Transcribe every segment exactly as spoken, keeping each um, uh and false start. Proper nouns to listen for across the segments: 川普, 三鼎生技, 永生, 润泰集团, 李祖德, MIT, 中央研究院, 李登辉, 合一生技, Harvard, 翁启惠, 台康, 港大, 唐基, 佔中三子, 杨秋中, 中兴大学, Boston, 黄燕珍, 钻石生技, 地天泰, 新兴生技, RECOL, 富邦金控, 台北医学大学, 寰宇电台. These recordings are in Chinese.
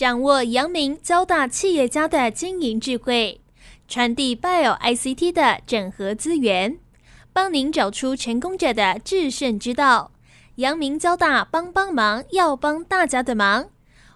掌握阳明交大企业家的经营智慧，传递 B I O I C T 的整合资源，帮您找出成功者的制胜之道。阳明交大帮帮忙，要帮大家的忙。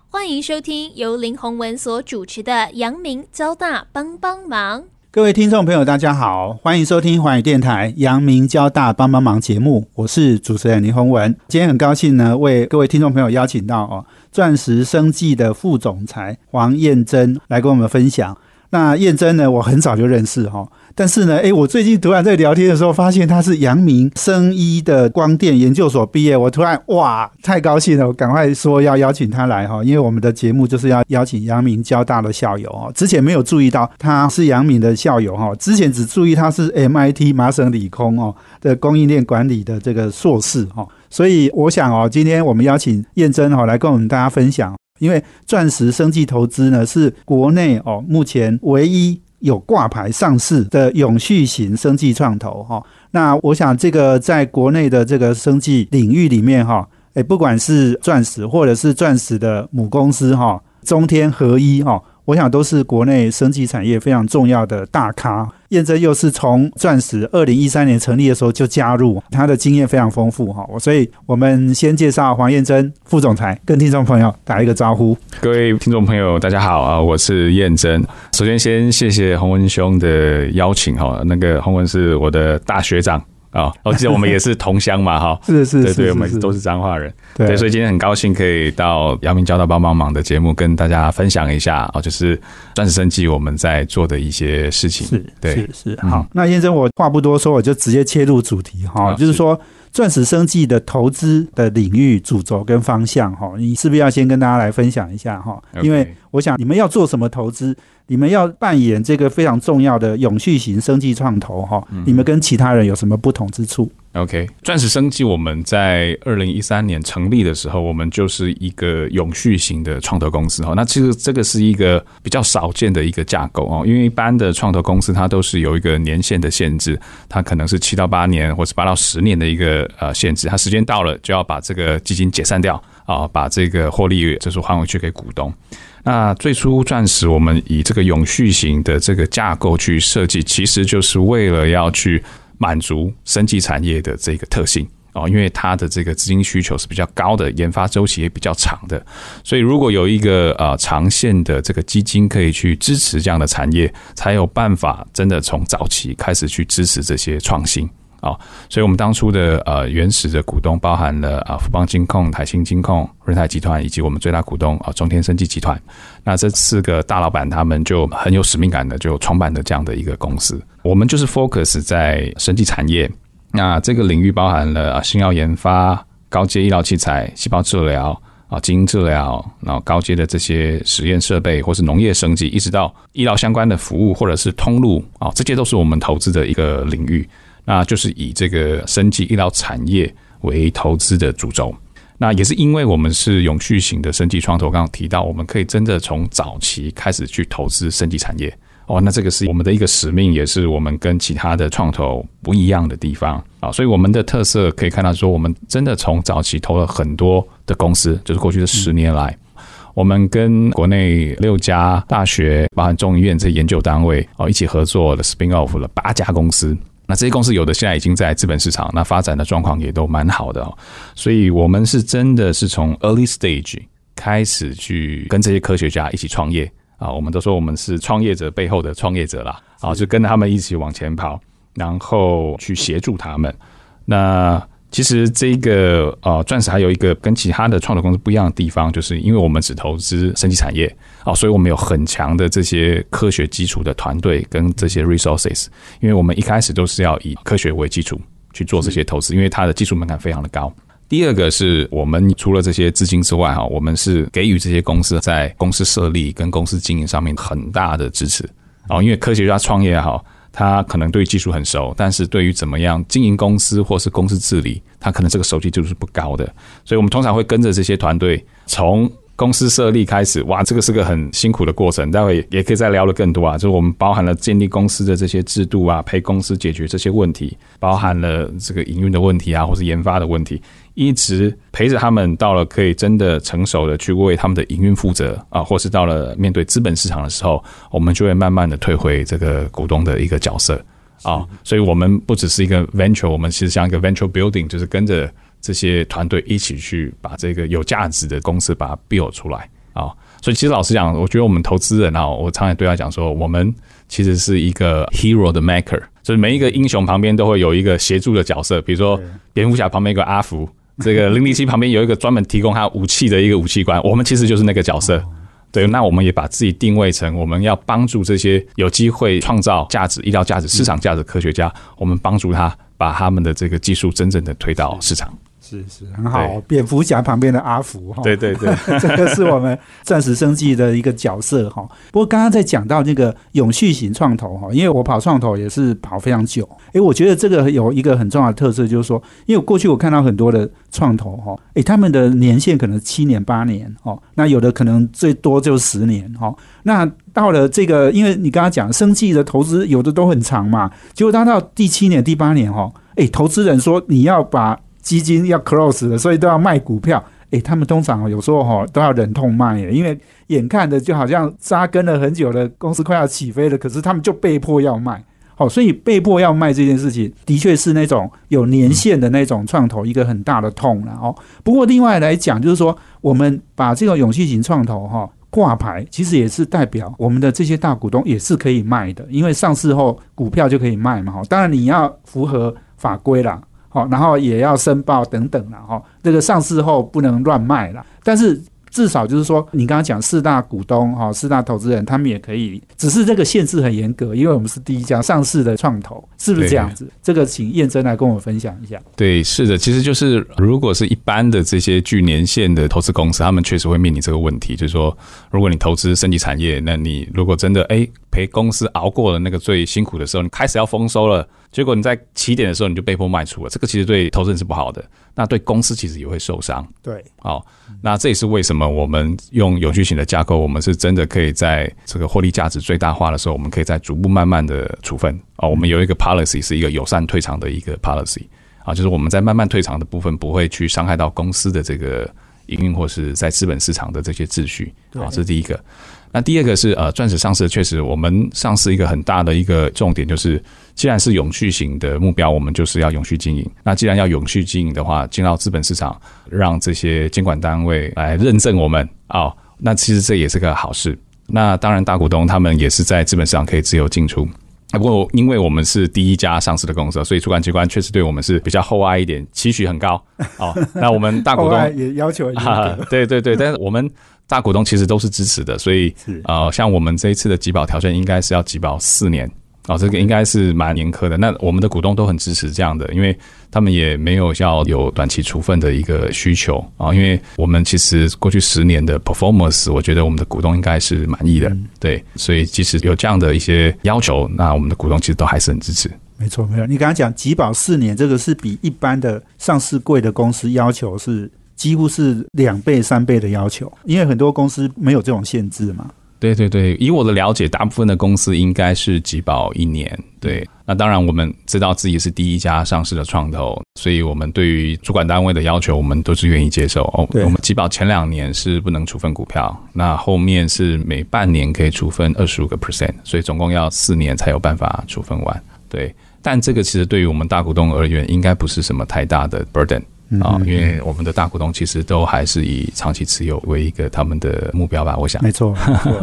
欢迎收听由林宏文所主持的阳明交大帮帮忙。各位听众朋友大家好，欢迎收听寰宇电台阳明交大帮帮忙节目，我是主持人林宏文。今天很高兴呢，为各位听众朋友邀请到哦钻石生技的副总裁黄燕珍来跟我们分享。那燕珍呢，我很早就认识哦，但是呢，诶，我最近突然在聊天的时候发现她是阳明生医的光电研究所毕业，我突然哇太高兴了，我赶快说要邀请她来哦，因为我们的节目就是要邀请阳明交大的校友哦。之前没有注意到她是阳明的校友哦，之前只注意她是 M I T 麻省理工哦的供应链管理的这个硕士哦，所以我想哦，今天我们邀请燕珍哦来跟我们大家分享。因为钻石生技投资呢是国内哦目前唯一有挂牌上市的永续型生技创投哦。那我想这个在国内的这个生技领域里面哈、哦，哎，不管是钻石或者是钻石的母公司哈、哦，中天合一哈、哦，我想都是国内生技产业非常重要的大咖。燕珍又是从钻石二零一三年成立的时候就加入，他的经验非常丰富，所以我们先介绍黄燕珍副总裁跟听众朋友打一个招呼。各位听众朋友大家好，我是燕珍。首先先谢谢洪文兄的邀请，那个洪文是我的大学长啊、哦，我记得我们也是同乡嘛，哈，是是是，对对，我们都是彰化人，对，对，所以今天很高兴可以到阳明交大帮帮忙的节目跟大家分享一下哦，就是钻石生技我们在做的一些事情，是，对，是是。好，嗯、那燕珍，我话不多说，我就直接切入主题哈、哦，就是说钻石生技的投资的领域主轴跟方向哈、哦，你是不是要先跟大家来分享一下哈、哦？ Okay. 因为我想你们要做什么投资？你们要扮演这个非常重要的永续型生技创投、嗯、你们跟其他人有什么不同之处？ OK， 钻石生技我们在二零一三年成立的时候，我们就是一个永续型的创投公司。那其实这个是一个比较少见的一个架构，因为一般的创投公司它都是有一个年限的限制，它可能是七到八年或是八到十年的一个限制，它时间到了就要把这个基金解散掉，把这个获利就是还回去给股东。那最初钻石我们以这个永续型的这个架构去设计，其实就是为了要去满足生技产业的这个特性哦，因为它的这个资金需求是比较高的，研发周期也比较长的，所以如果有一个呃长线的这个基金可以去支持这样的产业，才有办法真的从早期开始去支持这些创新。哦、所以我们当初的呃原始的股东包含了啊富邦金控、台新金控、润泰集团以及我们最大股东啊中天生技集团。那这四个大老板他们就很有使命感的就创办了这样的一个公司。我们就是 focus 在生技产业，那这个领域包含了、啊、新药研发、高阶医疗器材、细胞治疗、啊基因治疗，然后高阶的这些实验设备或是农业生技，一直到医疗相关的服务或者是通路啊，这些都是我们投资的一个领域。那就是以这个生技医疗产业为投资的主轴。那也是因为我们是永续型的生技创投，刚刚提到我们可以真的从早期开始去投资生技产业哦，那这个是我们的一个使命，也是我们跟其他的创投不一样的地方啊。所以我们的特色可以看到说，我们真的从早期投了很多的公司，就是过去的十年来、嗯，我们跟国内六家大学，包含中医院这些研究单位哦，一起合作了 spin off 了八家公司。那这些公司有的现在已经在资本市场，那发展的状况也都蛮好的、哦、所以我们是真的是从 early stage 开始去跟这些科学家一起创业啊，我们都说我们是创业者背后的创业者啦，啊，就跟他们一起往前跑，然后去协助他们。那其实这个呃钻石还有一个跟其他的创投公司不一样的地方，就是因为我们只投资生技产业啊、哦，所以我们有很强的这些科学基础的团队跟这些 resources， 因为我们一开始都是要以科学为基础去做这些投资，因为它的技术门槛非常的高。第二个是我们除了这些资金之外哈，我们是给予这些公司在公司设立跟公司经营上面很大的支持啊、哦，因为科学家创业哈。他可能对技术很熟，但是对于怎么样经营公司或是公司治理，他可能这个熟悉度是不高的，所以我们通常会跟着这些团队从公司设立开始。哇，这个是个很辛苦的过程，待会也可以再聊得更多啊。就是我们包含了建立公司的这些制度啊，陪公司解决这些问题，包含了这个营运的问题啊，或是研发的问题，一直陪着他们到了可以真的成熟的去为他们的营运负责啊，或是到了面对资本市场的时候，我们就会慢慢的退回这个股东的一个角色啊。所以我们不只是一个 venture， 我们其实像一个 venture building， 就是跟着这些团队一起去把这个有价值的公司把它 build 出来啊。所以其实老实讲，我觉得我们投资人啊，我常常对他讲说，我们其实是一个 hero 的 maker， 就是每一个英雄旁边都会有一个协助的角色，比如说蝙蝠侠旁边有个阿福，这个零零七旁边有一个专门提供他武器的一个武器官，我们其实就是那个角色。对，那我们也把自己定位成我们要帮助这些有机会创造价值、医疗价值、市场价值的科学家，我们帮助他把他们的这个技术真正的推到市场。是是，很好，蝙蝠侠旁边的阿福，对对对，这个是我们钻石生技的一个角色。不过刚刚在讲到这个永续型创投，因为我跑创投也是跑非常久，我觉得这个有一个很重要的特色，就是说因为过去我看到很多的创投，他们的年限可能七年八年，那有的可能最多就十年，那到了这个，因为你刚刚讲生技的投资有的都很长嘛，结果他到第七年第八年，投资人说你要把基金要 close 的，所以都要卖股票。欸，他们通常有时候都要忍痛卖，因为眼看的就好像扎根了很久的公司快要起飞了，可是他们就被迫要卖。好，所以被迫要卖这件事情的确是那种有年限的那种创投一个很大的痛啦。不过另外来讲，就是说我们把这种永续型创投挂牌，其实也是代表我们的这些大股东也是可以卖的，因为上市后股票就可以卖嘛。当然你要符合法规啦，然后也要申报等等啦，这个上市后不能乱卖啦。但是至少就是说你刚刚讲四大股东四大投资人他们也可以，只是这个限制很严格，因为我们是第一家上市的创投，是不是这样子？这个请彦真来跟我分享一下。对，是的，其实就是如果是一般的这些具年限的投资公司，他们确实会面临这个问题，就是说如果你投资生技产业，那你如果真的哎陪公司熬过了那个最辛苦的时候，你开始要丰收了，结果你在起点的时候你就被迫卖出了，这个其实对投资人是不好的，那对公司其实也会受伤。对，好，那这也是为什么我们用永续型的架构，我们是真的可以在这个获利价值最大化的时候，我们可以再逐步慢慢的处分。哦，我们有一个 policy 是一个友善退场的一个 policy 啊，就是我们在慢慢退场的部分不会去伤害到公司的这个营运或是在资本市场的这些秩序。好，这是第一个。那第二个是呃，钻石上市，确实我们上市一个很大的一个重点就是，既然是永续型的目标，我们就是要永续经营。那既然要永续经营的话，进到资本市场，让这些监管单位来认证我们啊，哦，那其实这也是个好事。那当然，大股东他们也是在资本市场可以自由进出。不过，因为我们是第一家上市的公司，所以主管机关确实对我们是比较厚爱一点，期许很高。哦，那我们大股东也要求很高，啊，对对对，但是我们大股东其实都是支持的，所以呃，像我们这一次的集保条件应该是要集保四年哦，这个应该是蛮严苛的。那我们的股东都很支持这样的，因为他们也没有要有短期处分的一个需求啊，哦。因为我们其实过去十年的 performance， 我觉得我们的股东应该是满意的，嗯，对，所以即使有这样的一些要求，那我们的股东其实都还是很支持。没错，没有，你刚刚讲集保四年，这个是比一般的上市柜的公司要求是。几乎是两倍三倍的要求，因为很多公司没有这种限制嘛。对对对，以我的了解，大部分的公司应该是集保一年。对，那当然我们知道自己是第一家上市的创投，所以我们对于主管单位的要求我们都是愿意接受。哦，我们集保前两年是不能处分股票，那后面是每半年可以处分 百分之二十五， 所以总共要四年才有办法处分完。对，但这个其实对于我们大股东而言应该不是什么太大的 burden啊，因为我们的大股东其实都还是以长期持有为一个他们的目标吧，我想。没错，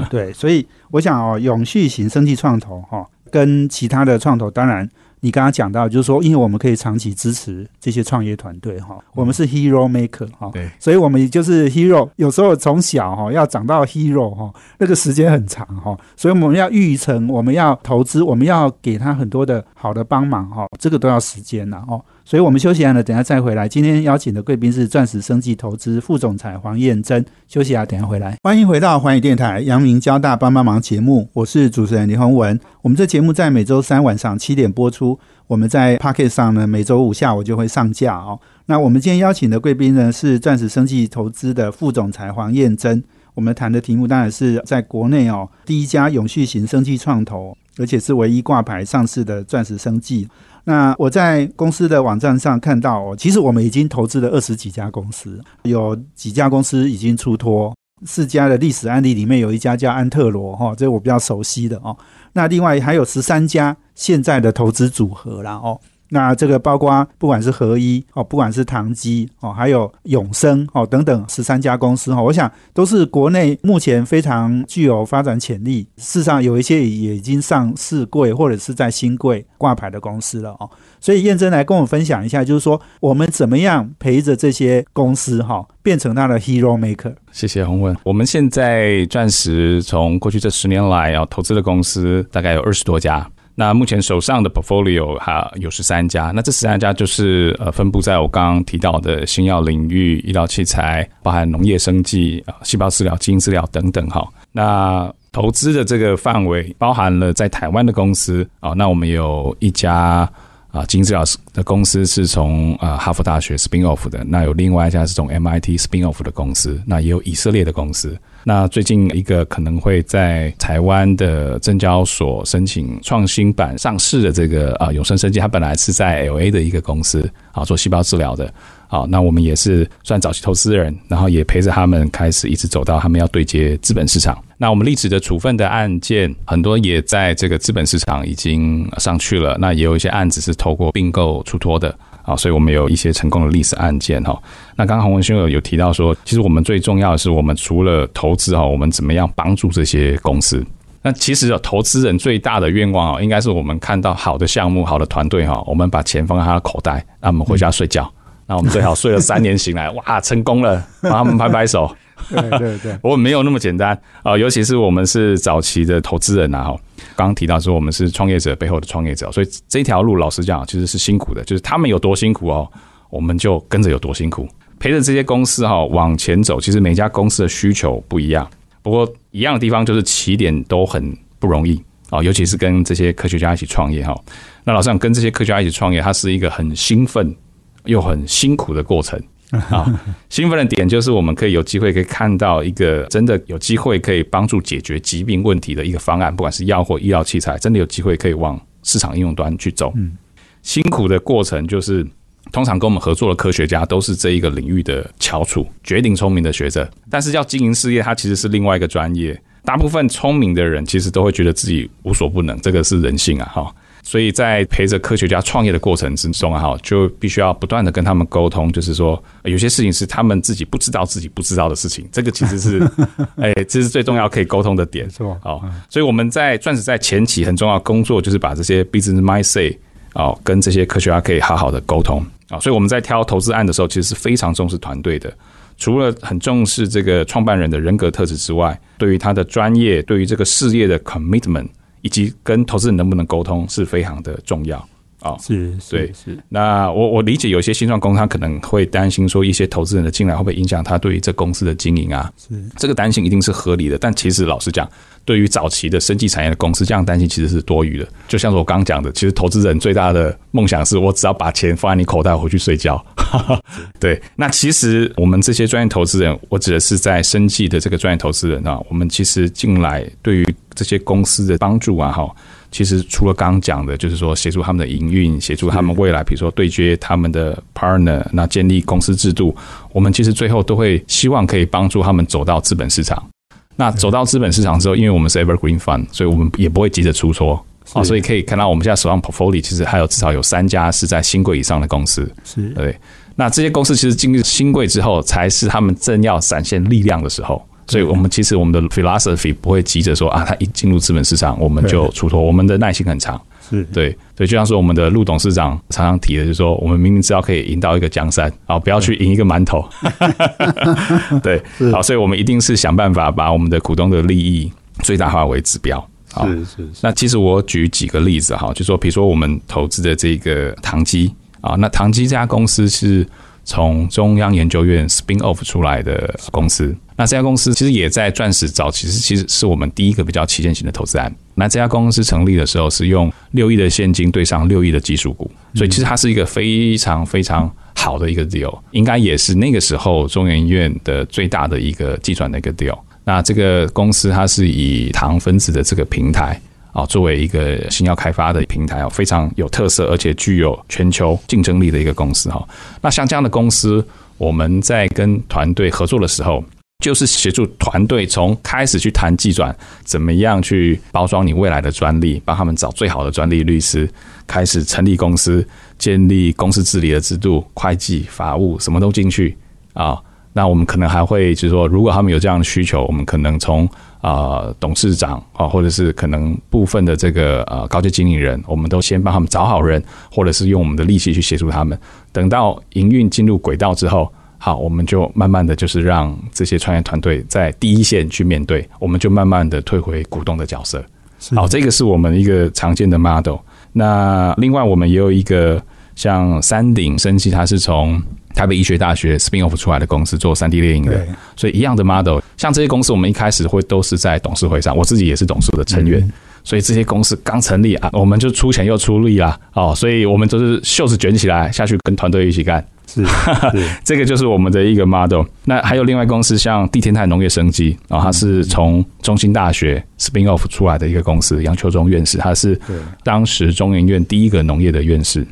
对，所以我想哦，永续型生技创投哈，哦，跟其他的创投，当然你刚刚讲到，就是说，因为我们可以长期支持这些创业团队哈，哦，我们是 hero maker 哈，哦，所以我们就是 hero， 有时候从小哈，哦，要长到 hero 哈，哦，那个时间很长哈，哦，所以我们要育成，我们要投资，我们要给他很多的好的帮忙哈，哦，这个都要时间啦哦。所以我们休息完了，等一下再回来。今天邀请的贵宾是钻石生技投资副总裁黄彦真。休息啊，等一下回来。欢迎回到寰宇电台阳明交大帮帮忙节目，我是主持人林宏文。我们这节目在每周三晚上七点播出，我们在 Podcast 上呢，每周五下午就会上架哦。那我们今天邀请的贵宾呢是钻石生技投资的副总裁黄彦真。我们谈的题目当然是在国内哦，第一家永续型生技创投，而且是唯一挂牌上市的钻石生技。那我在公司的网站上看到哦，其实我们已经投资了二十几家公司，有几家公司已经出脱，四家的历史案例里面有一家叫安特罗、哦、这我比较熟悉的哦。那另外还有十三家现在的投资组合啦哦。那这个包括不管是合一、哦、不管是唐基、哦、还有永生、哦、等等十三家公司、哦、我想都是国内目前非常具有发展潜力，事实上有一些也已经上市柜或者是在新柜挂牌的公司了、哦、所以彦珍来跟我分享一下，就是说我们怎么样陪着这些公司、哦、变成它的 hero maker。 谢谢洪文。我们现在钻石从过去这十年来、啊、投资的公司大概有二十多家，那目前手上的 portfolio 有十三家，那这十三家就是、呃、分布在我刚刚提到的新药领域、医疗器材，包含农业生技、呃、细胞治疗、基因治疗等等。那投资的这个范围包含了在台湾的公司、哦、那我们有一家、呃、基因治疗的公司是从、呃、哈佛大学 spin off 的，那有另外一家是从 M I T spin off 的公司，那也有以色列的公司，那最近一个可能会在台湾的证交所申请创新版上市的这个、啊、永生生技，它本来是在 L A 的一个公司、啊、做细胞治疗的、啊、那我们也是算早期投资人，然后也陪着他们开始一直走到他们要对接资本市场。那我们历史的处分的案件很多也在这个资本市场已经上去了，那也有一些案子是透过并购出脱的啊、所以我们有一些成功的历史案件、哦、那刚刚洪文兄 有, 有提到说，其实我们最重要的是我们除了投资、哦、我们怎么样帮助这些公司。那其实、哦、投资人最大的愿望、哦、应该是我们看到好的项目、好的团队、哦、我们把钱放在他的口袋，那我们回家睡觉、嗯、那我们最好睡了三年醒来哇成功了，帮他们拍拍手对对对，我没有那么简单、呃、尤其是我们是早期的投资人啊、哦，刚刚提到说我们是创业者背后的创业者，所以这条路老实讲其实是辛苦的，就是他们有多辛苦哦，我们就跟着有多辛苦，陪着这些公司、哦、往前走。其实每家公司的需求不一样，不过一样的地方就是起点都很不容易、哦、尤其是跟这些科学家一起创业、哦、那老实讲跟这些科学家一起创业它是一个很兴奋又很辛苦的过程啊、兴奋的点就是我们可以有机会可以看到一个真的有机会可以帮助解决疾病问题的一个方案，不管是药或医疗器材，真的有机会可以往市场应用端去走、嗯、辛苦的过程就是通常跟我们合作的科学家都是这一个领域的翘楚，绝顶聪明的学者，但是要经营事业它其实是另外一个专业，大部分聪明的人其实都会觉得自己无所不能，这个是人性啊、哦，所以在陪着科学家创业的过程之中啊，就必须要不断的跟他们沟通，就是说有些事情是他们自己不知道自己不知道的事情，这个其实是哎，这是最重要可以沟通的点。好，所以我们在钻石在前期很重要的工作就是把这些 business mindset 哦跟这些科学家可以好好的沟通啊，所以我们在挑投资案的时候其实是非常重视团队的。除了很重视这个创办人的人格特质之外，对于他的专业，对于这个事业的 commitment。以及跟投资人能不能沟通是非常的重要、哦、是是对是。那 我, 我理解有些新创公司他可能会担心说一些投资人的进来会不会影响他对于这公司的经营啊，是这个担心一定是合理的，但其实老实讲对于早期的生技产业的公司这样担心其实是多余的，就像是我刚刚讲的，其实投资人最大的梦想是我只要把钱放在你口袋回去睡觉对，那其实我们这些专业投资人，我指的是在生技的这个专业投资人啊，我们其实进来对于这些公司的帮助啊，其实除了刚刚讲的就是说协助他们的营运，协助他们未来比如说对接他们的 partner， 那建立公司制度，我们其实最后都会希望可以帮助他们走到资本市场。那走到资本市场之后，因为我们是 Evergreen Fund， 所以我们也不会急着出脱、哦、所以可以看到我们现在手上 portfolio 其实还有至少有三家是在新贵以上的公司，是对。那这些公司其实进入新贵之后才是他们正要展现力量的时候，所以我们其实我们的 philosophy 不会急着说啊，他一进入资本市场我们就出脱，我们的耐心很长，是对对，就像是我们的陆董事长常常提的，就是说我们明明知道可以赢到一个江山，好不要去赢一个馒头对，好，所以我们一定是想办法把我们的股东的利益最大化为指标。好，是是是。那其实我举几个例子，就说比如说我们投资的这个唐基，那唐基这家公司是从中央研究院 spin off 出来的公司，那这家公司其实也在钻石早期其实是我们第一个比较旗舰型的投资案。那这家公司成立的时候是用六亿的现金对上六亿的技术股，所以其实它是一个非常非常好的一个 deal， 应该也是那个时候中研院的最大的一个计算的一个 deal。那这个公司它是以糖分子的这个平台啊，作为一个新药开发的平台，非常有特色，而且具有全球竞争力的一个公司哈。那像这样的公司，我们在跟团队合作的时候，就是协助团队从开始去谈技转，怎么样去包装你未来的专利，帮他们找最好的专利律师，开始成立公司，建立公司治理的制度，会计、法务什么都进去啊。那我们可能还会就是说，如果他们有这样的需求，我们可能从呃董事长啊，或者是可能部分的这个呃高阶经理人，我们都先帮他们找好人，或者是用我们的力气去协助他们。等到营运进入轨道之后，好，我们就慢慢的就是让这些创业团队在第一线去面对，我们就慢慢的退回股东的角色。好，这个是我们一个常见的 model。那另外我们也有一个像三鼎生技，它是从台北医学大学 spin off 出来的公司做 三 D 列印的，所以一样的 model。 像这些公司我们一开始会都是在董事会上，我自己也是董事的成员，嗯、所以这些公司刚成立啊，我们就出钱又出力啦，哦，所以我们就是袖子卷起来下去跟团队一起干，是是这个就是我们的一个 model。 那还有另外公司像地天泰农业生机，哦，它是从中兴大学 spin off 出来的一个公司，杨秋中院士他是当时中研院第一个农业的院士，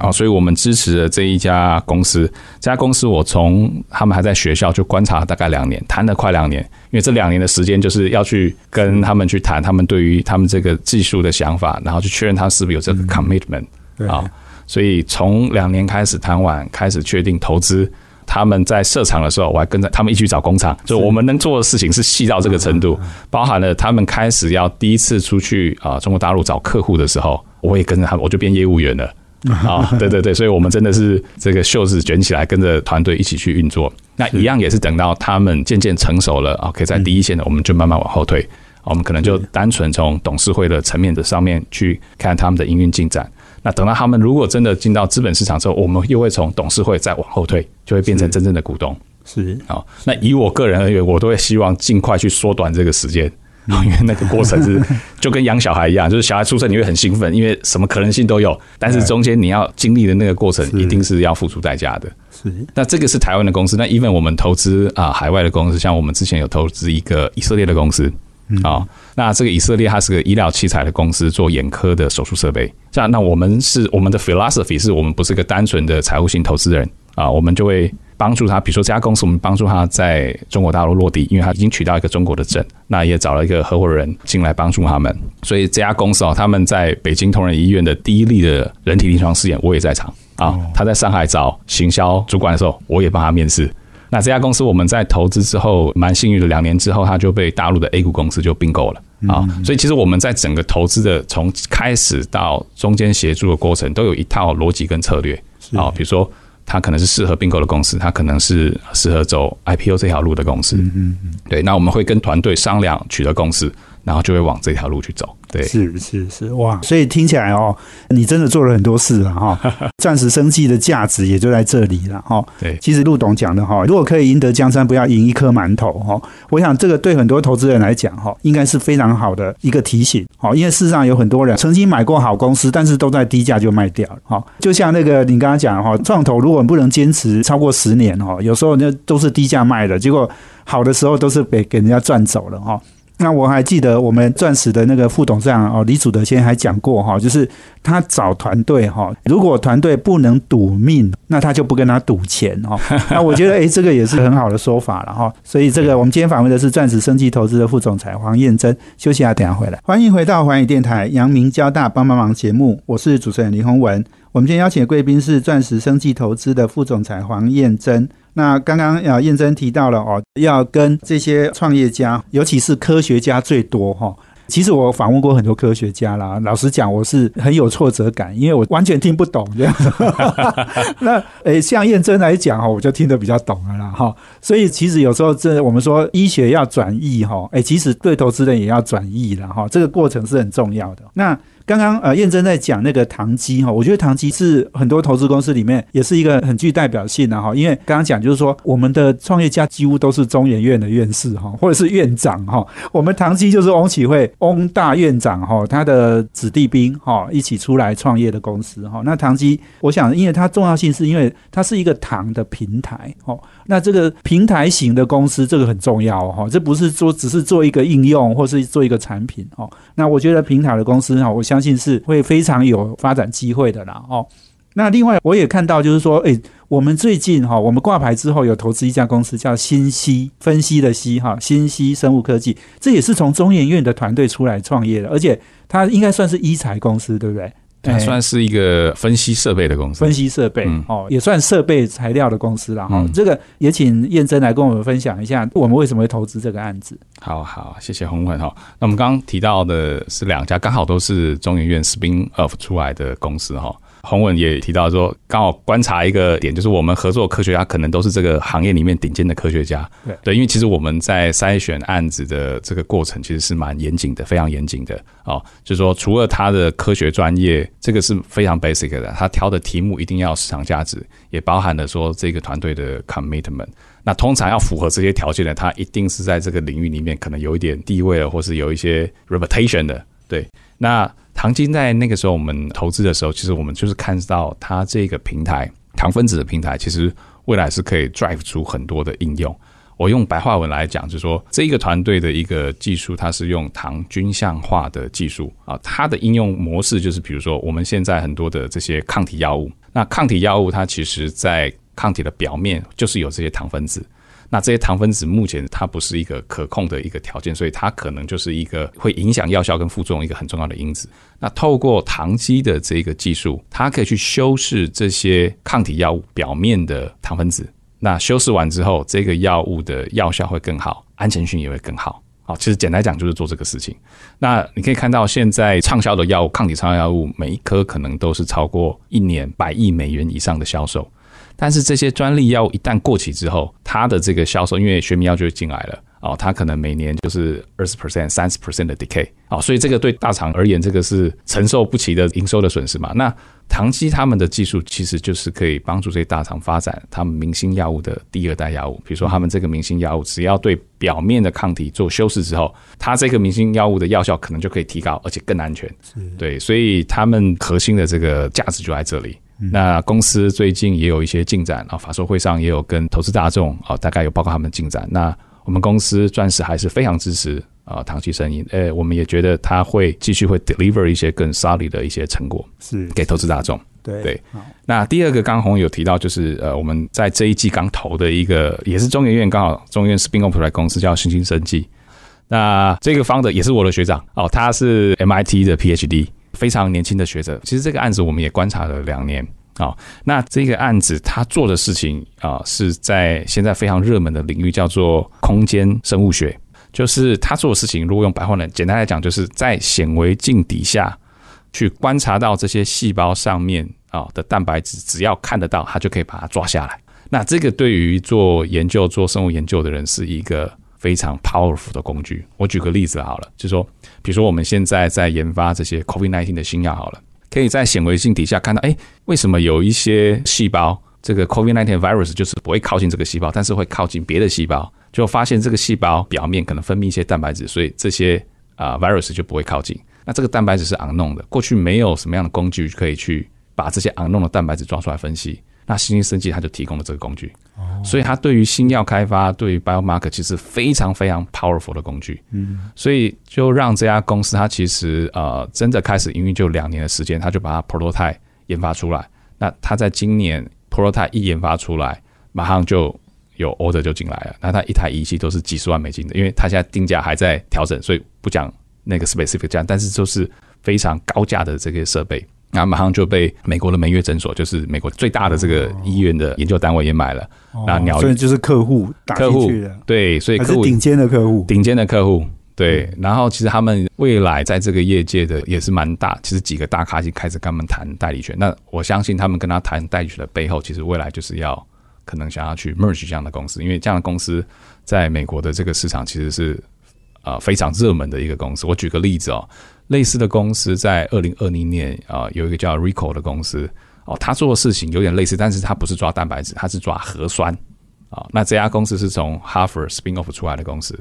哦，所以我们支持了这一家公司。这家公司我从他们还在学校就观察了大概两年，谈了快两年，因为这两年的时间就是要去跟他们去谈他们对于他们这个技术的想法，然后去确认他是不是有这个 commitment，嗯哦，所以从两年开始谈完，开始确定投资。他们在设厂的时候，我还跟着他们一起去找工厂，所以我们能做的事情是细到这个程度，包含了他们开始要第一次出去啊，呃、中国大陆找客户的时候，我也跟着他们，我就变业务员了。啊、哦，对对对，所以我们真的是这个袖子卷起来，跟着团队一起去运作。那一样也是等到他们渐渐成熟了啊，可以在第一线的，我们就慢慢往后退。我们可能就单纯从董事会的层面的上面去看他们的营运进展。那等到他们如果真的进到资本市场之后，我们又会从董事会再往后退，就会变成真正的股东。是，好，哦，那以我个人而言，我都会希望尽快去缩短这个时间。因为那个过程是就跟养小孩一样，就是小孩出生你会很兴奋，因为什么可能性都有，但是中间你要经历的那个过程一定是要付出代价的。是，那这个是台湾的公司。那 even 我们投资啊，呃、海外的公司，像我们之前有投资一个以色列的公司。嗯哦，那这个以色列它是个医疗器材的公司，做眼科的手术设备。那我们是我们的 philosophy 是我们不是个单纯的财务性投资人啊，我们就会帮助他，比如说这家公司我们帮助他在中国大陆落地，因为他已经取到一个中国的证，那也找了一个合伙人进来帮助他们。所以这家公司哦，他们在北京同仁医院的第一例的人体临床试验我也在场啊，他在上海找行销主管的时候我也帮他面试。那这家公司我们在投资之后蛮幸运的，两年之后它就被大陆的 A 股公司就并购了啊，嗯嗯，所以其实我们在整个投资的从开始到中间协助的过程都有一套逻辑跟策略啊，比如说它可能是适合并购的公司，它可能是适合走 I P O 这条路的公司，嗯嗯嗯，对，那我们会跟团队商量取得共识，然后就会往这条路去走。对，是是是，哇！所以听起来哦，你真的做了很多事了哈。钻石生技的价值也就在这里了哈。对，其实陆董讲的哈，如果可以赢得江山，不要赢一颗馒头哈。我想这个对很多投资人来讲哈，应该是非常好的一个提醒哈。因为事实上有很多人曾经买过好公司，但是都在低价就卖掉了哈。就像那个你刚刚讲哈，创投如果不能坚持超过十年哈，有时候那都是低价卖的，结果好的时候都是被给人家赚走了哈。那我还记得我们钻石的那个副董事长哦，李祖德先生还讲过哈，就是他找团队哈，如果团队不能赌命，那他就不跟他赌钱哈。那我觉得哎，这个也是很好的说法了哈。所以这个我们今天访问的是钻石生技投资的副总裁黄彦珍，休息一下，等一下回来。欢迎回到寰宇电台阳明交大帮帮忙节目，我是主持人林宏文。我们今天邀请的贵宾是钻石生技投资的副总裁黄彦珍。那刚刚啊，彦珍提到了哦，要跟这些创业家，尤其是科学家最多哈。其实我访问过很多科学家啦，老实讲，我是很有挫折感，因为我完全听不懂这样子。那诶，像彦珍来讲哈，我就听得比较懂了啦哈。所以其实有时候这我们说医学要转译哈，诶，其实对投资人也要转译啦哈，这个过程是很重要的。那刚刚呃彦真在讲那个唐基哈，我觉得唐基是很多投资公司里面也是一个很具代表性的哈，因为刚刚讲就是说我们的创业家几乎都是中研院的院士哈，或者是院长哈，我们唐基就是翁启惠翁大院长哈，他的子弟兵哈一起出来创业的公司哈，那唐基我想因为它重要性是因为它是一个糖的平台哈，那这个平台型的公司这个很重要哈，这不是说只是做一个应用或是做一个产品哈，那我觉得平台的公司哈，我想相信是会非常有发展机会的啦哦。那另外我也看到就是说，哎，我们最近哈，我们挂牌之后有投资一家公司叫新希分析的希哈，新希生物科技，这也是从中研院的团队出来创业的，而且它应该算是医材公司，对不对？它算是一个分析设备的公司，分析设备、嗯哦、也算设备材料的公司啦、嗯、这个也请彦真来跟我们分享一下我们为什么会投资这个案子。好好，谢谢洪文、哦、那我们刚刚提到的是两家刚好都是中研院 spin off 出来的公司、哦，洪文也提到说刚好观察一个点，就是我们合作科学家可能都是这个行业里面顶尖的科学家， 对, 对因为其实我们在筛选案子的这个过程其实是蛮严谨的，非常严谨的、哦、就是说除了他的科学专业这个是非常 basic 的，他挑的题目一定要市场价值，也包含了说这个团队的 commitment， 那通常要符合这些条件的他一定是在这个领域里面可能有一点地位了，或是有一些 reputation 的。对，那唐基在那个时候我们投资的时候，其实我们就是看到它这个平台糖分子的平台其实未来是可以 drive 出很多的应用。我用白话文来讲就是说这个团队的一个技术，它是用糖均相化的技术啊，它的应用模式就是比如说我们现在很多的这些抗体药物，那抗体药物它其实在抗体的表面就是有这些糖分子，那这些糖分子目前它不是一个可控的一个条件，所以它可能就是一个会影响药效跟副作用一个很重要的因子。那透过糖基的这个技术，它可以去修饰这些抗体药物表面的糖分子，那修饰完之后这个药物的药效会更好，安全性也会更好。好，其实简单讲就是做这个事情。那你可以看到现在畅销的药物，抗体畅销药物每一颗可能都是超过一年百亿美元以上的销售，但是这些专利药物一旦过期之后，它的这个销售因为学名药就进来了、哦、它可能每年就是 百分之二十 百分之三十 的 decay、哦、所以这个对大厂而言这个是承受不起的营收的损失嘛。那唐基他们的技术其实就是可以帮助这些大厂发展他们明星药物的第二代药物，比如说他们这个明星药物只要对表面的抗体做修饰之后，它这个明星药物的药效可能就可以提高，而且更安全。对，所以他们核心的这个价值就在这里。那公司最近也有一些进展，法说会上也有跟投资大众大概有报告他们的进展。那我们公司钻石还是非常支持唐基生医，我们也觉得他会继续会 deliver 一些更 solid 的一些成果给投资大众。对, 对，那第二个刚洪有提到就是呃，我们在这一季刚投的一个也是中研院，刚好中研院 spin off 出来公司叫新兴生技。那这个 founder 也是我的学长、哦、他是 M I T 的 P H D，非常年轻的学者。其实这个案子我们也观察了两年、哦、那这个案子他做的事情、呃、是在现在非常热门的领域叫做空间生物学，就是他做的事情如果用白话文简单来讲，就是在显微镜底下去观察到这些细胞上面、哦、的蛋白质，只要看得到他就可以把它抓下来。那这个对于做研究做生物研究的人是一个非常 powerful 的工具。我举个例子好了，就是说比如说我们现在在研发这些 COVID 十九 的新药好了，可以在显微镜底下看到，哎，为什么有一些细胞这个 COVID 十九 virus 就是不会靠近这个细胞，但是会靠近别的细胞，就发现这个细胞表面可能分泌一些蛋白质，所以这些、呃、virus 就不会靠近。那这个蛋白质是 unknown 的，过去没有什么样的工具可以去把这些 unknown 的蛋白质抓出来分析，那新兴生技它就提供了这个工具、oh. 所以它对于新药开发，对于 biomarker 其实非常非常 powerful 的工具、嗯、所以就让这家公司它其实、呃、真的开始营运就两年的时间，它就把它 prototype 研发出来。那它在今年 prototype 一研发出来，马上就有 order 就进来了。那它一台仪器都是几十万美金的，因为它现在定价还在调整，所以不讲那个 specific 价，但是就是非常高价的这个设备。那马上就被美国的梅约诊所，就是美国最大的这个医院的研究单位也买了、哦、那鸟所以就是客户打进去的，对，所以客户是顶尖的客户，顶尖的客户，对。然后其实他们未来在这个业界的也是蛮大，其实几个大咖已经开始跟他们谈代理权。那我相信他们跟他谈代理权的背后，其实未来就是要可能想要去 merge 这样的公司，因为这样的公司在美国的这个市场其实是呃非常热门的一个公司。我举个例子哦，类似的公司在二零二零年啊、呃、有一个叫 RECOL 的公司哦，他做的事情有点类似，但是他不是抓蛋白质，他是抓核酸啊、哦。那这家公司是从 Harvard spin off 出来的公司，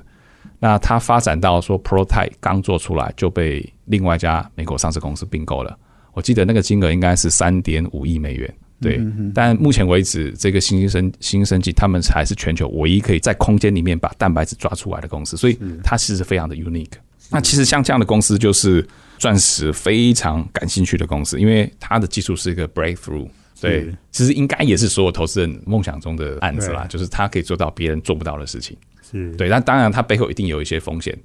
那他发展到说 prototype 刚做出来就被另外一家美国上市公司并购了。我记得那个金额应该是 三点五亿美元。对，但目前为止这个新生新生技他们还是全球唯一可以在空间里面把蛋白质抓出来的公司，所以它其实非常的 unique。 那其实像这样的公司就是钻石非常感兴趣的公司，因为它的技术是一个 breakthrough。 对，其实应该也是所有投资人梦想中的案子啦，就是它可以做到别人做不到的事情。对，但当然它背后一定有一些风险，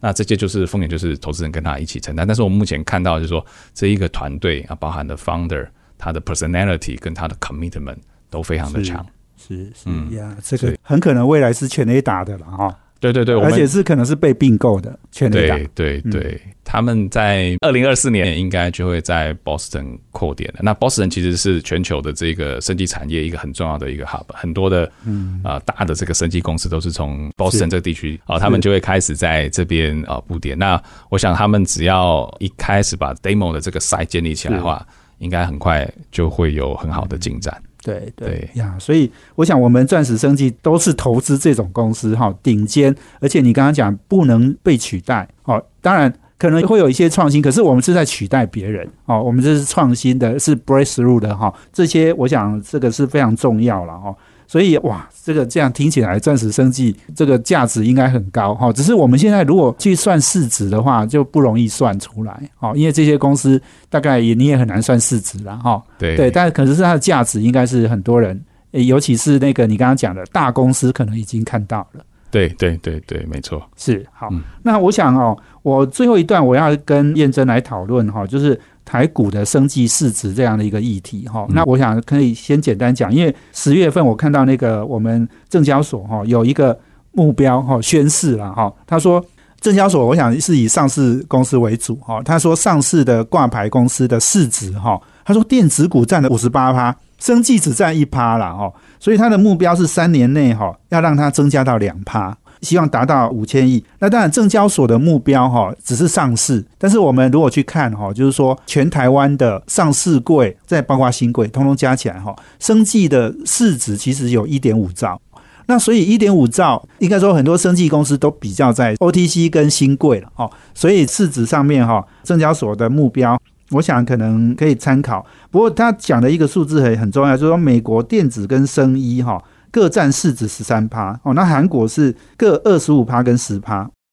那这些就是风险就是投资人跟他一起承担。但是我们目前看到就是说这一个团队、啊、包含了 founder，他的 personality 跟他的 commitment 都非常的强。是 是, 是、嗯 yeah, 这个很可能未来是全 A 打的了、哦、对对对，而且是可能是被并购的全 A 打。对对对、嗯、他们在二零二四年应该就会在 Boston 扩点了。那 Boston 其实是全球的这个生技产业一个很重要的一个 hub， 很多的、嗯呃、大的这个生技公司都是从 Boston 这个地区、呃、他们就会开始在这边、呃、布点。那我想他们只要一开始把 demo 的这个 site 建立起来的话，应该很快就会有很好的进展、嗯、对 对, 对呀，所以我想我们钻石生技都是投资这种公司、哦、顶尖，而且你刚刚讲不能被取代、哦、当然可能会有一些创新，可是我们是在取代别人、哦、我们这是创新的，是 breakthrough 的、哦、这些我想这个是非常重要了、哦、所以哇，这个这样听起来钻石生技这个价值应该很高、哦、只是我们现在如果去算市值的话就不容易算出来、哦、因为这些公司大概也你也很难算市值啦、哦、对, 对，但可是它的价值应该是很多人，尤其是那个你刚刚讲的大公司可能已经看到了。对对对对，没错，是好、嗯、那我想哦，我最后一段我要跟彦珍来讨论、哦、就是台股的生技市值这样的一个议题、哦嗯、那我想可以先简单讲，因为十月份我看到那个我们证交所、哦、有一个目标、哦、宣示啦、哦、他说证交所我想是以上市公司为主、哦、他说上市的挂牌公司的市值、哦、他说电子股占了 百分之五十八，生技只占 百分之一 啦、哦、所以他的目标是三年内、哦、要让它增加到 百分之二， 希望达到五千亿。那当然证交所的目标、哦、只是上市，但是我们如果去看、哦、就是说全台湾的上市柜再包括新柜通通加起来、哦、生技的市值其实有 一点五兆，那所以 一点五兆应该说很多生技公司都比较在 O T C 跟新柜了、哦、所以市值上面、哦、证交所的目标我想可能可以参考。不过他讲的一个数字很重要，就是说美国电子跟生医各占市值 百分之十三、哦、那韩国是各 百分之二十五 跟 百分之十、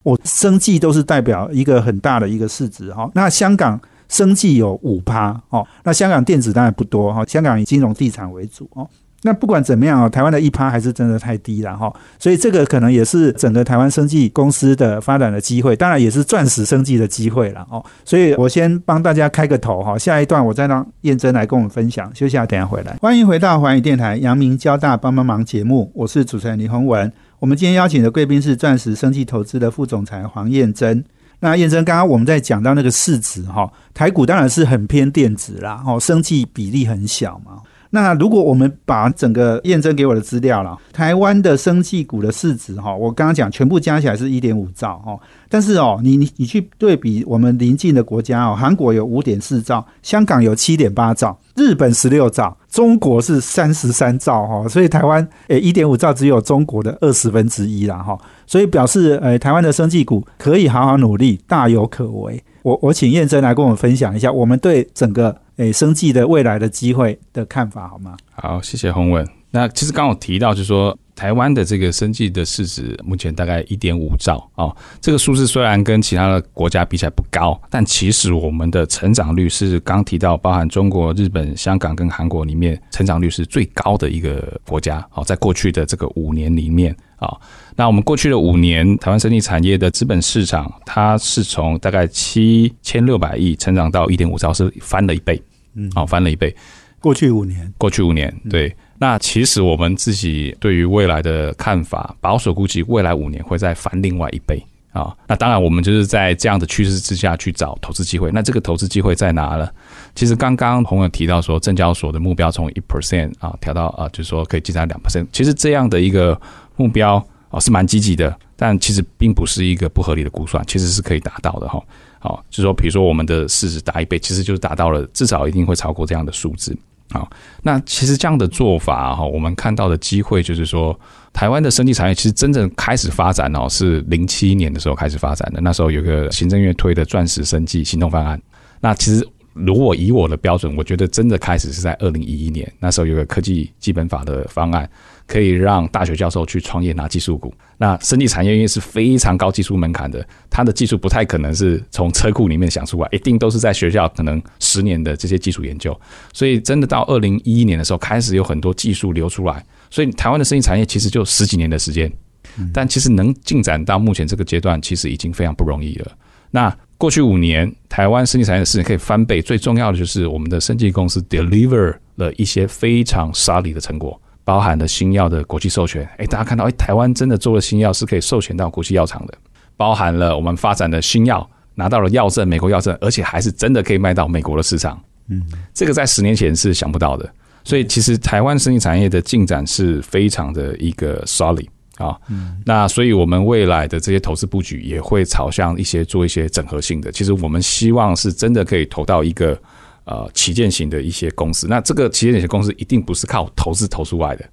哦、生技都是代表一个很大的一个市值、哦、那香港生技有 百分之五、哦、那香港电子当然不多、哦、香港以金融地产为主、哦、那不管怎么样、哦、台湾的 百分之一 还是真的太低了、哦、所以这个可能也是整个台湾生技公司的发展的机会，当然也是钻石生技的机会了、哦、所以我先帮大家开个头、哦、下一段我再让彦珍来跟我们分享，休息下等一下回来。欢迎回到环宇电台阳明交大帮帮忙节目，我是主持人林宏文。我们今天邀请的贵宾是钻石生技投资的副总裁黄彦珍。那彦珍刚刚我们在讲到那个市值、哦、台股当然是很偏电子啦、哦、生技比例很小嘛。那如果我们把整个验证给我的资料啦，台湾的生技股的市值我刚刚讲全部加起来是 一点五兆，但是哦，你你去对比我们邻近的国家哦，韩国有 五点四兆，香港有 七点八兆，日本十六兆，中国是三十三兆、哦、所以台湾、欸、一点五兆只有中国的二十分之一啦、哦、所以表示、欸、台湾的生技股可以好好努力，大有可为。我我请彦珍来跟我们分享一下我们对整个、欸、生技的未来的机会的看法好吗？好，谢谢宏文。那其实刚刚我提到就是说台湾的这个生技的市值目前大概 一点五兆、哦、这个数字虽然跟其他的国家比起来不高，但其实我们的成长率是刚提到包含中国、日本、香港跟韩国里面成长率是最高的一个国家、哦、在过去的这个五年里面、哦、那我们过去的五年台湾生技产业的资本市场它是从大概七千六百亿成长到 一点五兆，是翻了一倍、嗯哦、翻了一倍，过去五年过去五年对、嗯。那其实我们自己对于未来的看法，保守估计未来五年会再翻另外一倍、哦、那当然我们就是在这样的趋势之下去找投资机会。那这个投资机会在哪呢？其实刚刚洪文提到说证交所的目标从 百分之一、啊、调到、啊、就是说可以进展 百分之二， 其实这样的一个目标、啊、是蛮积极的，但其实并不是一个不合理的估算，其实是可以达到的哈。好，就是说，比如说我们的市值达一倍，其实就是达到了，至少一定会超过这样的数字。好，那其实这样的做法哈，我们看到的机会就是说，台湾的生技产业其实真正开始发展哦，是零七年的时候开始发展的。那时候有个行政院推的钻石生技行动方案。那其实如果以我的标准，我觉得真的开始是在二零一一年，那时候有个科技基本法的方案，可以让大学教授去创业拿技术股。那生技产业因为是非常高技术门槛的，它的技术不太可能是从车库里面想出来，一定都是在学校可能十年的这些基础研究。所以真的到二零一一年的时候，开始有很多技术流出来。所以台湾的生技产业其实就十几年的时间，但其实能进展到目前这个阶段，其实已经非常不容易了。那过去五年，台湾生技产业的市值可以翻倍，最重要的就是我们的生技公司 deliver 了一些非常 solid 的成果，包含了新药的国际授权。诶，大家看到，诶，台湾真的做了新药是可以授权到国际药厂的，包含了我们发展的新药拿到了药证，美国药证，而且还是真的可以卖到美国的市场。嗯，这个在十年前是想不到的。所以其实台湾生技产业的进展是非常的一个 solid。啊、嗯，那所以我们未来的这些投资布局也会朝向一些做一些整合性的。其实我们希望是真的可以投到一个呃旗舰型的一些公司。那这个旗舰型的公司一定不是靠投资投出来的，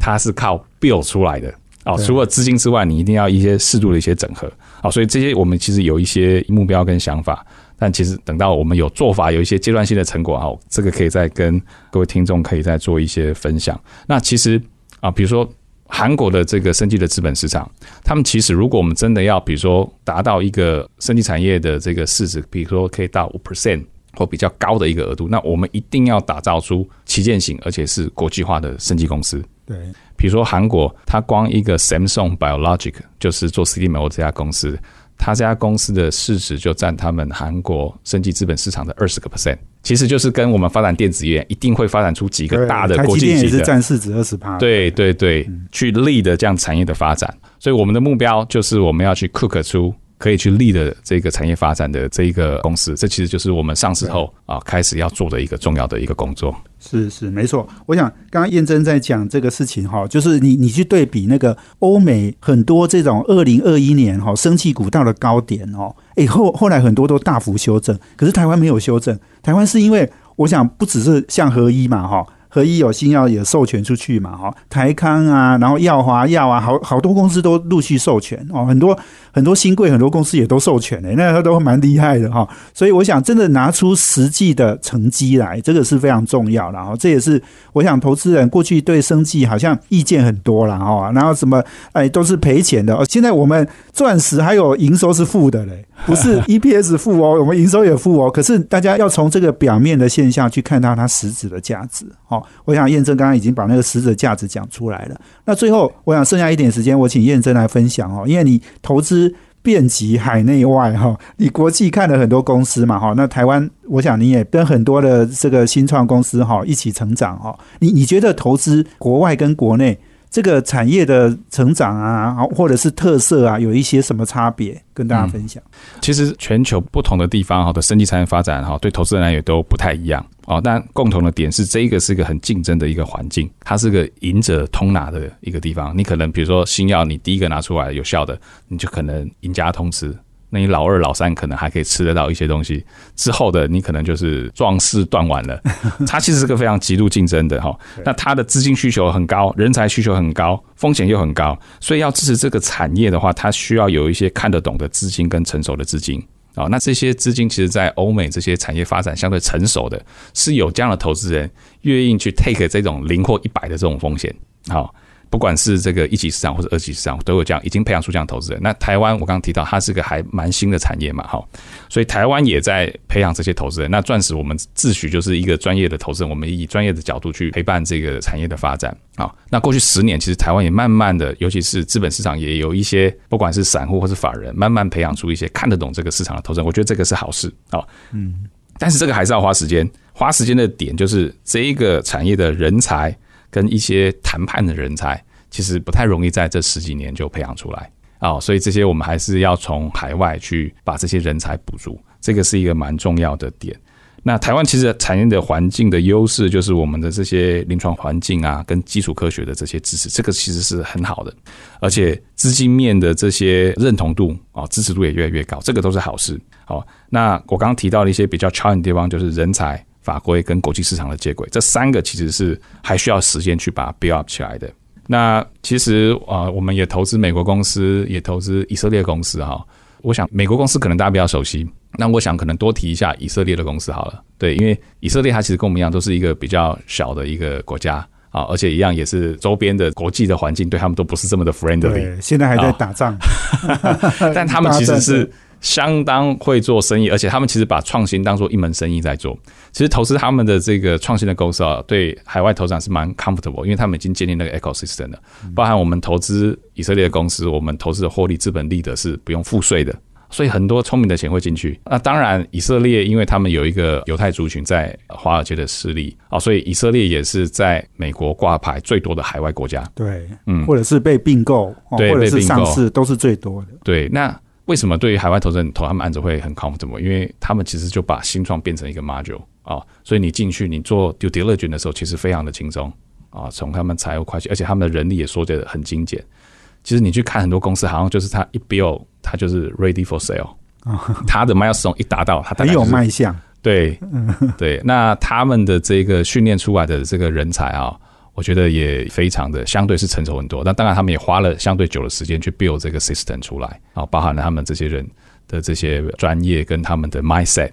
它是靠 build 出来的。哦，除了资金之外，你一定要一些适度的一些整合。好，所以这些我们其实有一些目标跟想法，但其实等到我们有做法，有一些阶段性的成果，好，这个可以再跟各位听众可以再做一些分享。那其实啊，比如说，韩国的这个生技的资本市场，他们其实如果我们真的要比如说达到一个生技产业的这个市值，比如说可以到 百分之五 或比较高的一个额度，那我们一定要打造出旗舰型而且是国际化的生技公司。对，比如说韩国它光一个 Samsung Biologic 就是做 C D M O 这家公司，它这家公司的市值就占他们韩国生技资本市场的 百分之二十， 其实就是跟我们发展电子业一定会发展出几个大的国际级的，台积电也是占市值 百分之二十。 对对对，嗯，去 lead 的这样产业的发展。所以我们的目标就是我们要去 cook 出可以去 lead 的这个产业发展的这一个公司，这其实就是我们上市后啊开始要做的一个重要的一个工作。是是，没错。我想刚刚彦珍在讲这个事情哈，就是你你去对比那个欧美很多这种二零二一年哈生技股到了高点哦，哎后后来很多都大幅修正，可是台湾没有修正。台湾是因为我想不只是像合一嘛哈，合一有新药也授权出去嘛哈，台康啊，然后药华药啊，好好多公司都陆续授权哦，很多很多新贵很多公司也都授权诶，那都蛮厉害的哈。所以我想真的拿出实际的成绩来，这个是非常重要啦，这也是我想投资人过去对生技好像意见很多啦哈，然后什么哎都是赔钱的，现在我们钻石还有营收是负的嘞，不是 E P S 负哦，我们营收也负哦，可是大家要从这个表面的现象去看到它实质的价值哈。我想彦珍刚刚已经把那个实质价值讲出来了，那最后我想剩下一点时间我请彦珍来分享哦，因为你投资遍及海内外哈，你国际看了很多公司嘛哈，那台湾我想你也跟很多的这个新创公司哈一起成长哈，你你觉得投资国外跟国内这个产业的成长啊，或者是特色啊，有一些什么差别跟大家分享？嗯，其实全球不同的地方的生技产业发展对投资人也都不太一样，哦，但共同的点是这个是一个很竞争的一个环境，它是个赢者通拿的一个地方。你可能比如说新药你第一个拿出来有效的，你就可能赢家通吃，那你老二老三可能还可以吃得到一些东西，之后的你可能就是壮士断腕了。它其实是个非常极度竞争的齁，那它的资金需求很高，人才需求很高，风险又很高，所以要支持这个产业的话，它需要有一些看得懂的资金跟成熟的资金。哦，那这些资金其实在欧美这些产业发展相对成熟的，是有这样的投资人愿意去 take 这种零或一百的这种风险。好，不管是这个一级市场或者二级市场，都有这样已经培养出这样投资人。那台湾我刚刚提到，它是个还蛮新的产业嘛，哈，所以台湾也在培养这些投资人。那钻石我们自诩就是一个专业的投资人，我们以专业的角度去陪伴这个产业的发展。好，那过去十年，其实台湾也慢慢的，尤其是资本市场也有一些，不管是散户或是法人，慢慢培养出一些看得懂这个市场的投资人。我觉得这个是好事，好，嗯，但是这个还是要花时间。花时间的点就是这一个产业的人才。跟一些谈判的人才其实不太容易在这十几年就培养出来，哦，所以这些我们还是要从海外去把这些人才补足，这个是一个蛮重要的点。那台湾其实产业的环境的优势就是我们的这些临床环境啊，跟基础科学的这些支持，这个其实是很好的，而且资金面的这些认同度、哦、支持度也越来越高，这个都是好事。好，那我刚刚提到的一些比较 challenge 的地方就是人才、法规跟国际市场的接轨，这三个其实是还需要时间去把它 build up 起来的。那其实、呃、我们也投资美国公司，也投资以色列公司哈、哦。我想美国公司可能大家比较熟悉，那我想可能多提一下以色列的公司好了。对，因为以色列它其实跟我们一样都是一个比较小的一个国家、啊、而且一样也是周边的国际的环境对他们都不是这么的 friendly。 对，现在还在打仗、啊、但他们其实是相当会做生意，而且他们其实把创新当作一门生意在做。其实投资他们的这个创新的公司、啊、对海外投资人是蛮 comfortable， 因为他们已经建立那个 ecosystem 了，包含我们投资以色列的公司，我们投资的获利资本利得是不用付税的，所以很多聪明的钱会进去。那当然以色列因为他们有一个犹太族群在华尔街的势力、哦、所以以色列也是在美国挂牌最多的海外国家。对、嗯、或者是被并购、哦、或者是上市都是最多的。对，那为什么对于海外投资人投他们案子会很 comfortable？ 因为他们其实就把新创变成一个 module、哦、所以你进去你做 due diligence 的时候其实非常的轻松、哦、从他们财务会计，而且他们的人力也缩得很精简。其实你去看很多公司好像就是他一 build 他就是 ready for sale， 他的 milestone 一达到他大概、就是、很有卖相。对对，那他们的这个训练出来的这个人才啊、哦，我觉得也非常的相对是成熟很多，但当然他们也花了相对久的时间去 build 这个 system 出来，包含了他们这些人的这些专业跟他们的 mindset。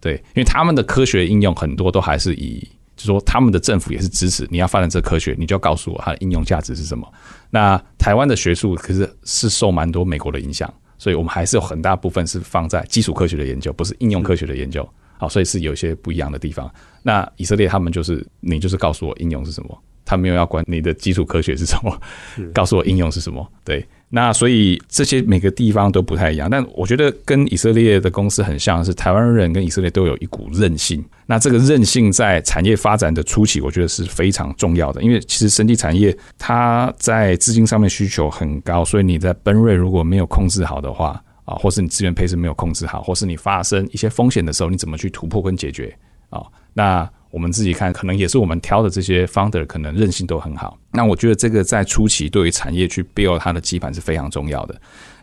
对，因为他们的科学应用很多都还是以就是说他们的政府也是支持你要发展这科学，你就要告诉我它的应用价值是什么。那台湾的学术可是是受蛮多美国的影响，所以我们还是有很大部分是放在基础科学的研究，不是应用科学的研究。好，所以是有一些不一样的地方。那以色列他们就是你就是告诉我应用是什么，他没有要管你的基础科学是什么，告诉我应用是什么。对，那所以这些每个地方都不太一样，但我觉得跟以色列的公司很像是台湾人跟以色列都有一股韧性。那这个韧性在产业发展的初期我觉得是非常重要的，因为其实生技产业它在资金上面需求很高，所以你在奔瑞如果没有控制好的话啊，或是你资源配置没有控制好，或是你发生一些风险的时候你怎么去突破跟解决啊？那我们自己看可能也是我们挑的这些 founder 可能韧性都很好，那我觉得这个在初期对于产业去 build 它的基盘是非常重要的。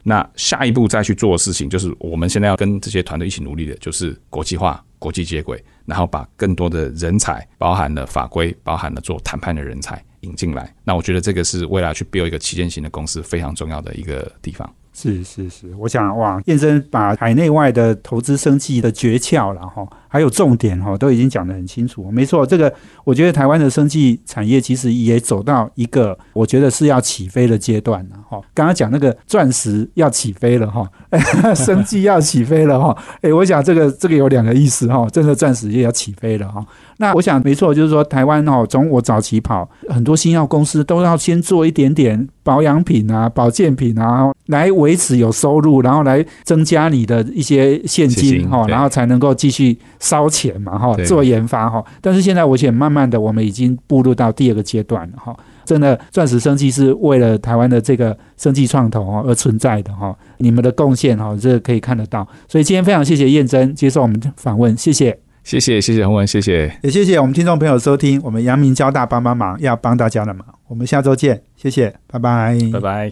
那下一步再去做的事情就是我们现在要跟这些团队一起努力的就是国际化、国际接轨，然后把更多的人才包含了法规、包含了做谈判的人才引进来，那我觉得这个是未来去 build 一个旗舰型的公司非常重要的一个地方。是是是，我想哇，彦生把海内外的投资生技的诀窍啦齁，还有重点齁都已经讲得很清楚。没错，这个我觉得台湾的生技产业其实也走到一个我觉得是要起飞的阶段啦齁。刚刚讲那个钻石要起飞了齁、哎、生技要起飞了齁、哎、我想这个这个有两个意思齁，真的钻石也要起飞了齁。那我想没错，就是说台湾齁，从我早期跑很多新药公司都要先做一点点保养品啊、保健品啊来维持有收入，然后来增加你的一些现金，然后才能够继续烧钱嘛，做研发。但是现在我想慢慢的我们已经步入到第二个阶段了，真的钻石生技是为了台湾的这个生技创投而存在的，你们的贡献这可以看得到。所以今天非常谢谢彦生接受我们访问，谢谢谢谢谢谢洪文，谢谢也谢谢我们听众朋友收听我们阳明交大帮帮忙要帮大家的忙，我们下周见，谢谢，拜拜拜拜。